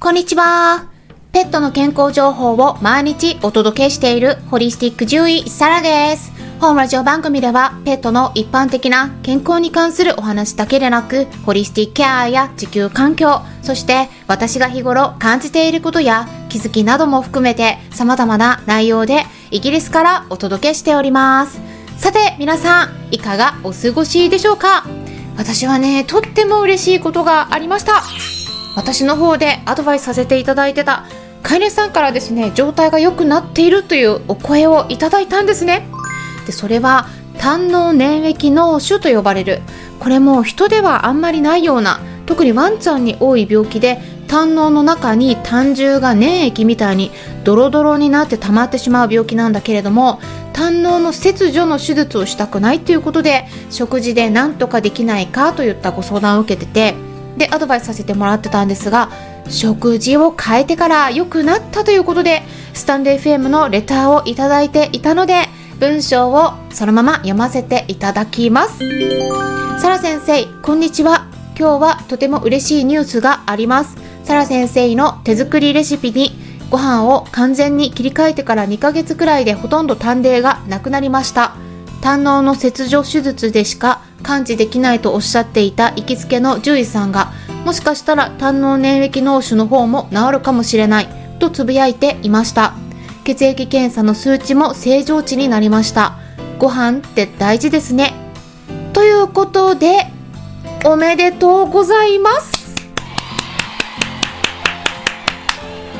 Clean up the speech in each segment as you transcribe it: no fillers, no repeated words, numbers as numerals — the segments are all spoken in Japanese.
こんにちは。ペットの健康情報を毎日お届けしているホリスティック獣医サラです。本ラジオ番組ではペットの一般的な健康に関するお話だけでなく、ホリスティックケアや地球環境、そして私が日頃感じていることや気づきなども含めて様々な内容でイギリスからお届けしております。さて皆さん、いかがお過ごしでしょうか？私はね、とっても嬉しいことがありました。私の方でアドバイスさせていただいてた飼い主さんからですね、状態が良くなっているというお声をいただいたんですね。で、それは胆の粘液脳腫と呼ばれる、これも人ではあんまりないような、特にワンちゃんに多い病気で、胆のの中に胆汁が粘液みたいにドロドロになって溜まってしまう病気なんだけれども、胆のの切除の手術をしたくないということで、食事で何とかできないかといったご相談を受けてて、でアドバイスさせてもらってたんですが、食事を変えてから良くなったということで、スタンレー FM のレターをいただいていたので、文章をそのまま読ませていただきます。サラ先生、こんにちは。今日はとても嬉しいニュースがあります。サラ先生の手作りレシピにご飯を完全に切り替えてから2ヶ月くらいでほとんど胆泥がなくなりました。胆のの切除手術でしか感知できないとおっしゃっていた行きつけの獣医さんが、もしかしたら胆の粘液脳腫の方も治るかもしれないとつぶやいていました。血液検査の数値も正常値になりました。ご飯って大事ですね。ということで、おめでとうございます。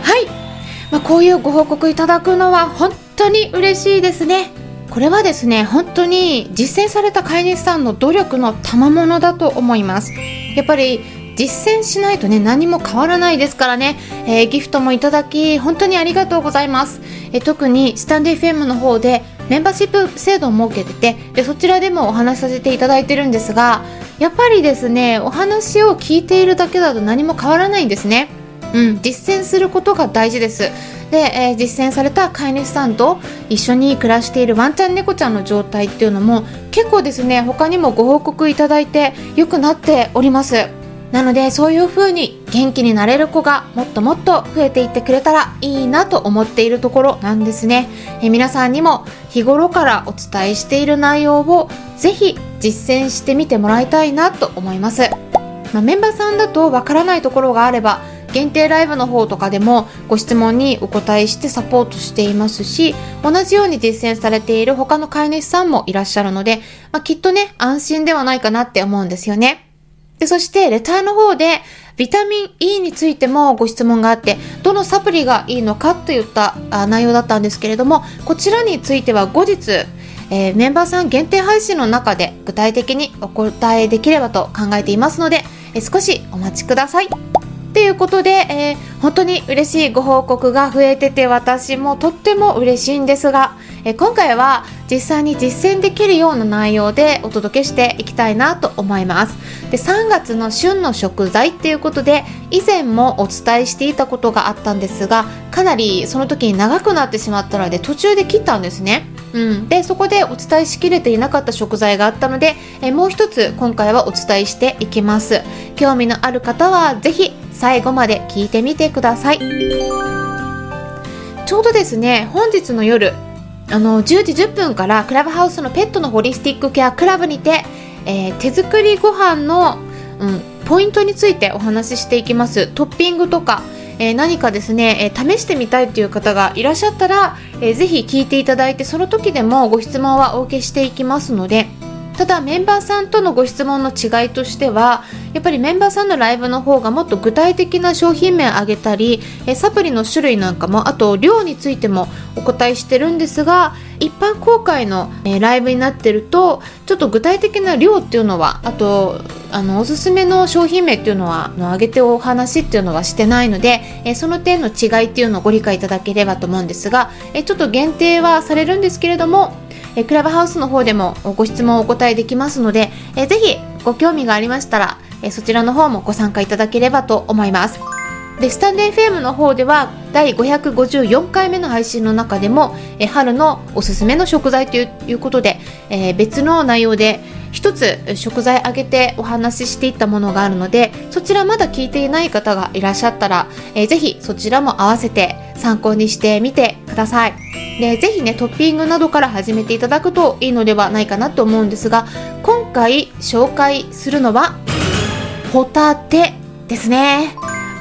はい、こういうご報告いただくのは本当に嬉しいですね。これはですね、本当に実践された飼い主さんの努力の賜物だと思います。やっぱり実践しないとね、何も変わらないですからね。ギフトもいただき本当にありがとうございます。特にスタンディ FM の方でメンバーシップ制度を設けてて、でそちらでもお話しさせていただいてるんですが、やっぱりですね、お話を聞いているだけだと何も変わらないんですね。実践することが大事です。で、実践された飼い主さんと一緒に暮らしているワンちゃん猫ちゃんの状態っていうのも結構ですね、他にもご報告いただいて良くなっております。なので、そういう風に元気になれる子がもっともっと増えていってくれたらいいなと思っているところなんですね。皆さんにも日頃からお伝えしている内容をぜひ実践してみてもらいたいなと思います。メンバーさんだとわからないところがあれば、限定ライブの方とかでもご質問にお答えしてサポートしていますし、同じように実践されている他の飼い主さんもいらっしゃるので、きっとね、安心ではないかなって思うんですよね。で、そしてレターの方でビタミン E についてもご質問があって、どのサプリがいいのかといった内容だったんですけれども、こちらについては後日、メンバーさん限定配信の中で具体的にお答えできればと考えていますので、少しお待ちください。ということで、本当に嬉しいご報告が増えてて、私もとっても嬉しいんですが、今回は実際に実践できるような内容でお届けしていきたいなと思います。で、3月の旬の食材っていうことで、以前もお伝えしていたことがあったんですが、かなりその時に長くなってしまったので途中で切ったんですね。で、そこでお伝えしきれていなかった食材があったので、もう一つ今回はお伝えしていきます。興味のある方はぜひ最後まで聞いてみてください。ちょうどですね、本日の夜10時10分からクラブハウスのペットのホリスティックケアクラブにて、手作りご飯の、ポイントについてお話ししていきます。トッピングとか、何かですね、試してみたいという方がいらっしゃったら、ぜひ聞いていただいて、その時でもご質問はお受けしていきますので。ただメンバーさんとのご質問の違いとしては、やっぱりメンバーさんのライブの方がもっと具体的な商品名を挙げたり、サプリの種類なんかも、あと量についてもお答えしてるんですが、一般公開のライブになってるとちょっと具体的な量っていうのは、あとおすすめの商品名っていうのは挙げてお話っていうのはしてないので、その点の違いっていうのをご理解いただければと思うんですが、ちょっと限定はされるんですけれども、クラブハウスの方でもご質問をお答えできますので、ぜひご興味がありましたら、そちらの方もご参加いただければと思います。で、スタンデー FM の方では第554回目の配信の中でも、春のおすすめの食材ということで、別の内容で1一つ食材挙げてお話ししていったものがあるので、そちらまだ聞いていない方がいらっしゃったら、ぜひそちらも合わせて参考にしてみてください。で、ぜひね、トッピングなどから始めていただくといいのではないかなと思うんですが、今回紹介するのはホタテですね。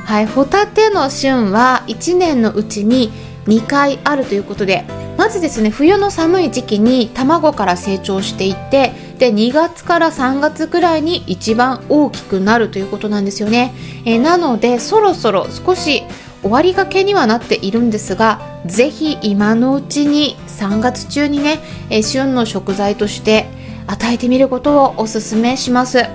はい、ホタテの旬は1年のうちに2回あるということで、まずですね、冬の寒い時期に卵から成長していって、で、2月から3月くらいに一番大きくなるということなんですよね。なので、そろそろ少し終わりがけにはなっているんですが、ぜひ今のうちに3月中にね、旬の食材として与えてみることをおすすめします。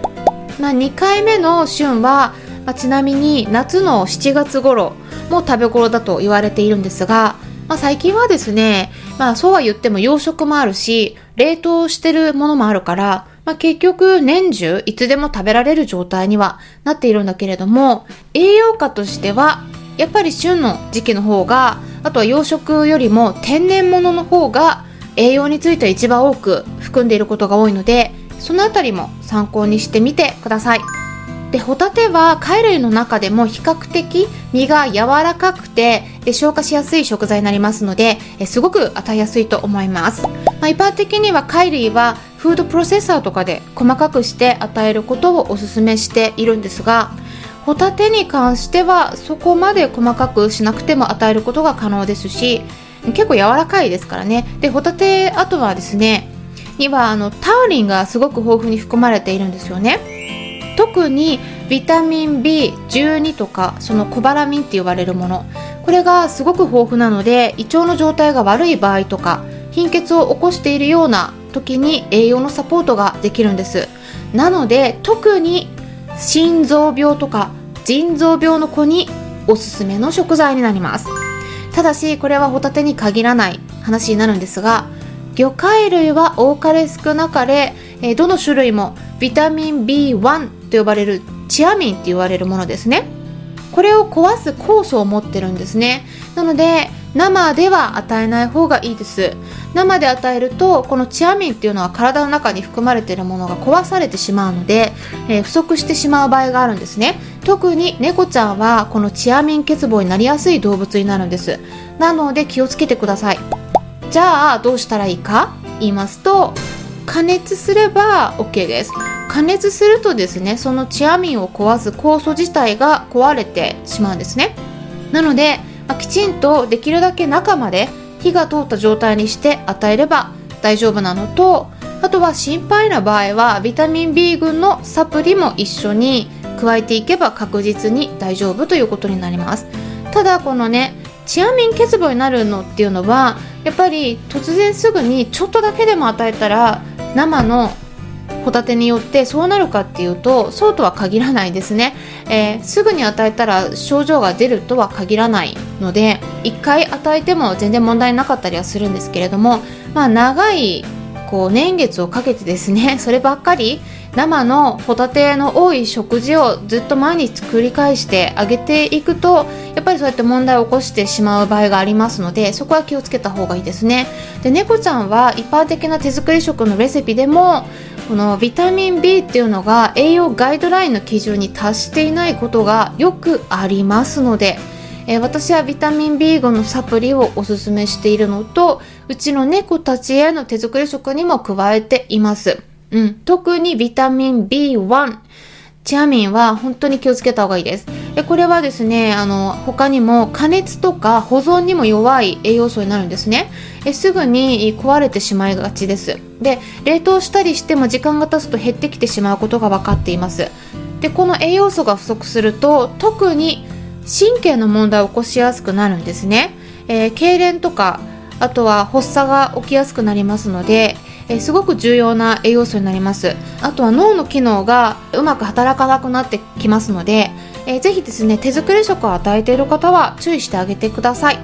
2回目の旬は、ちなみに夏の7月頃も食べ頃だと言われているんですが、最近はですね、そうは言っても養殖もあるし、冷凍してるものもあるから、結局年中いつでも食べられる状態にはなっているんだけれども、栄養価としてはやっぱり旬の時期の方が、あとは養殖よりも天然物の方が栄養について一番多く含んでいることが多いので、そのあたりも参考にしてみてください。で、ホタテは貝類の中でも比較的身が柔らかくて、消化しやすい食材になりますので、すごく与えやすいと思います。一般的には貝類はフードプロセッサーとかで細かくして与えることをおすすめしているんですが、ホタテに関してはそこまで細かくしなくても与えることが可能ですし、結構柔らかいですからね。で、ホタテ、あとはですね、にはタウリンがすごく豊富に含まれているんですよね。特にビタミン B12 とか、そのコバラミンって呼ばれるもの、これがすごく豊富なので、胃腸の状態が悪い場合とか貧血を起こしているような時に栄養のサポートができるんです。なので、特に心臓病とか腎臓病の子におすすめの食材になります。ただし、これはホタテに限らない話になるんですが、魚介類は多かれ少なかれ、どの種類もビタミン B1 と呼ばれるチアミンって言われるものですね。これを壊す酵素を持ってるんですね。なので、生では与えない方がいいです。生で与えると、このチアミンっていうのは体の中に含まれているものが壊されてしまうので、不足してしまう場合があるんですね。特に猫ちゃんはこのチアミン欠乏になりやすい動物になるんです。なので、気をつけてください。じゃあ、どうしたらいいか言いますと、加熱すれば OK です。加熱するとですね、そのチアミンを壊す酵素自体が壊れてしまうんですね。なので、きちんとできるだけ中まで火が通った状態にして与えれば大丈夫なのと、あとは心配な場合はビタミン B 群のサプリも一緒に加えていけば確実に大丈夫ということになります。ただ、このね、チアミン欠乏になるのっていうのは、やっぱり突然すぐにちょっとだけでも与えたら生のホタテによってそうなるかっていうと、そうとは限らないですね。すぐに与えたら症状が出るとは限らないので、1回与えても全然問題なかったりはするんですけれども、長い年月をかけてですね、そればっかり生のホタテの多い食事をずっと毎日繰り返してあげていくと、やっぱりそうやって問題を起こしてしまう場合がありますので、そこは気をつけた方がいいですね。で、猫ちゃんは一般的な手作り食のレシピでも、このビタミン B っていうのが栄養ガイドラインの基準に達していないことがよくありますので、私はビタミン B 群のサプリをおすすめしているのと、うちの猫たちへの手作り食にも加えています。特にビタミン B1 チアミンは本当に気をつけた方がいいです。これはですね、他にも加熱とか保存にも弱い栄養素になるんですね。すぐに壊れてしまいがちです。で、冷凍したりしても時間が経つと減ってきてしまうことが分かっています。で、この栄養素が不足すると、特に神経の問題を起こしやすくなるんですね。痙攣とか、あとは発作が起きやすくなりますので、すごく重要な栄養素になります。あとは脳の機能がうまく働かなくなってきますので、ぜひですね、手作り食を与えている方は注意してあげてください。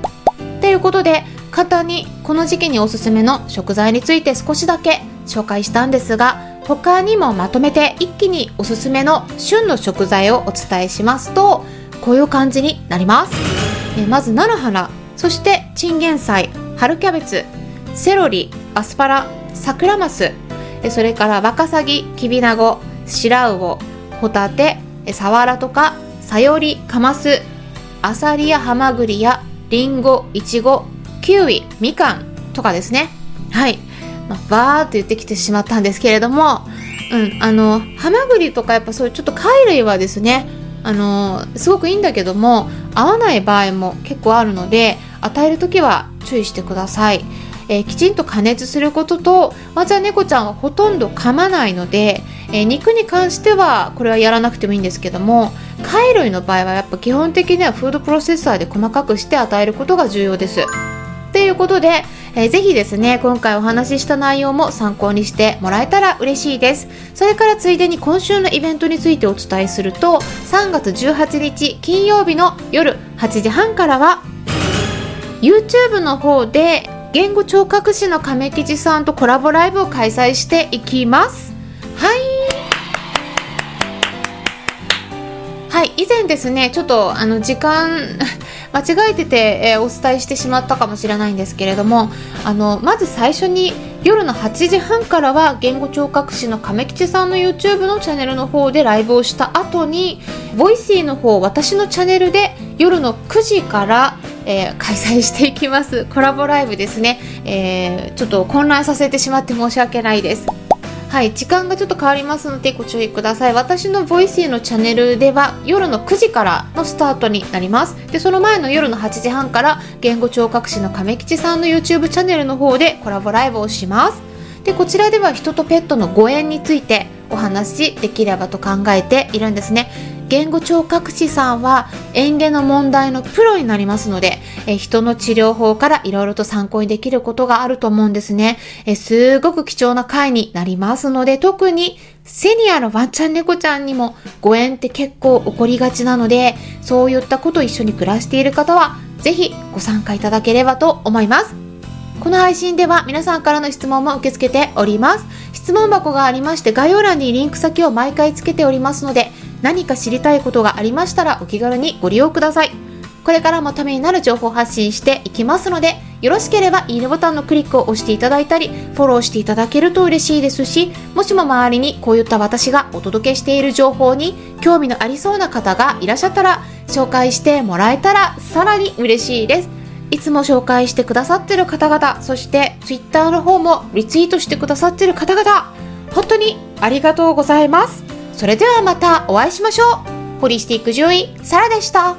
ということで、簡単にこの時期におすすめの食材について少しだけ紹介したんですが、他にもまとめて一気におすすめの旬の食材をお伝えしますと、こういう感じになります。まず、菜の花、そしてチンゲン菜、春キャベツ、セロリ、アスパラ、サクラマス、それからワカサギ、キビナゴ、シラウオ、ホタテ、サワラとかサヨリ、カマス、アサリやハマグリやリンゴ、イチゴ、キウイ、みかんとかですね。はい、バーっと言ってきてしまったんですけれども、ハマグリとかやっぱそういうちょっと貝類はですね、すごくいいんだけども合わない場合も結構あるので、与えるときは注意してください。きちんと加熱することと、ワンちゃん猫ちゃんはほとんど噛まないので、肉に関してはこれはやらなくてもいいんですけども、貝類の場合はやっぱ基本的にはフードプロセッサーで細かくして与えることが重要です。ということで、ぜひですね今回お話しした内容も参考にしてもらえたら嬉しいです。それからついでに今週のイベントについてお伝えすると、3月18日金曜日の夜8時半からは YouTube の方で言語聴覚士の亀吉さんとコラボライブを開催していきます。はい、以前ですねちょっと時間間違えてて、お伝えしてしまったかもしれないんですけれども、まず最初に夜の8時半からは言語聴覚士の亀吉さんの YouTube のチャンネルの方でライブをした後に、ボイシーの方私のチャンネルで夜の9時から、開催していきますコラボライブですね。ちょっと混乱させてしまって申し訳ないです。はい、時間がちょっと変わりますのでご注意ください。私のボイシーのチャンネルでは夜の9時からのスタートになります。でその前の夜の8時半から言語聴覚士の亀吉さんの YouTube チャンネルの方でコラボライブをします。でこちらでは人とペットのご縁についてお話しできればと考えているんですね。言語聴覚士さんは園芸の問題のプロになりますので、人の治療法からいろいろと参考にできることがあると思うんですね。すごく貴重な回になりますので、特にセニアのワンちゃん猫ちゃんにもご縁って結構起こりがちなので、そういったことを一緒に暮らしている方はぜひご参加いただければと思います。この配信では皆さんからの質問も受け付けております。質問箱がありまして、概要欄にリンク先を毎回つけておりますので、何か知りたいことがありましたらお気軽にご利用ください。これからもためになる情報発信していきますので、よろしければいいねボタンのクリックを押していただいたり、フォローしていただけると嬉しいですし、もしも周りにこういった私がお届けしている情報に興味のありそうな方がいらっしゃったら、紹介してもらえたらさらに嬉しいです。いつも紹介してくださってる方々、そしてツイッターの方もリツイートしてくださってる方々、本当にありがとうございます。それではまたお会いしましょう。ホリスティック獣医、サラでした。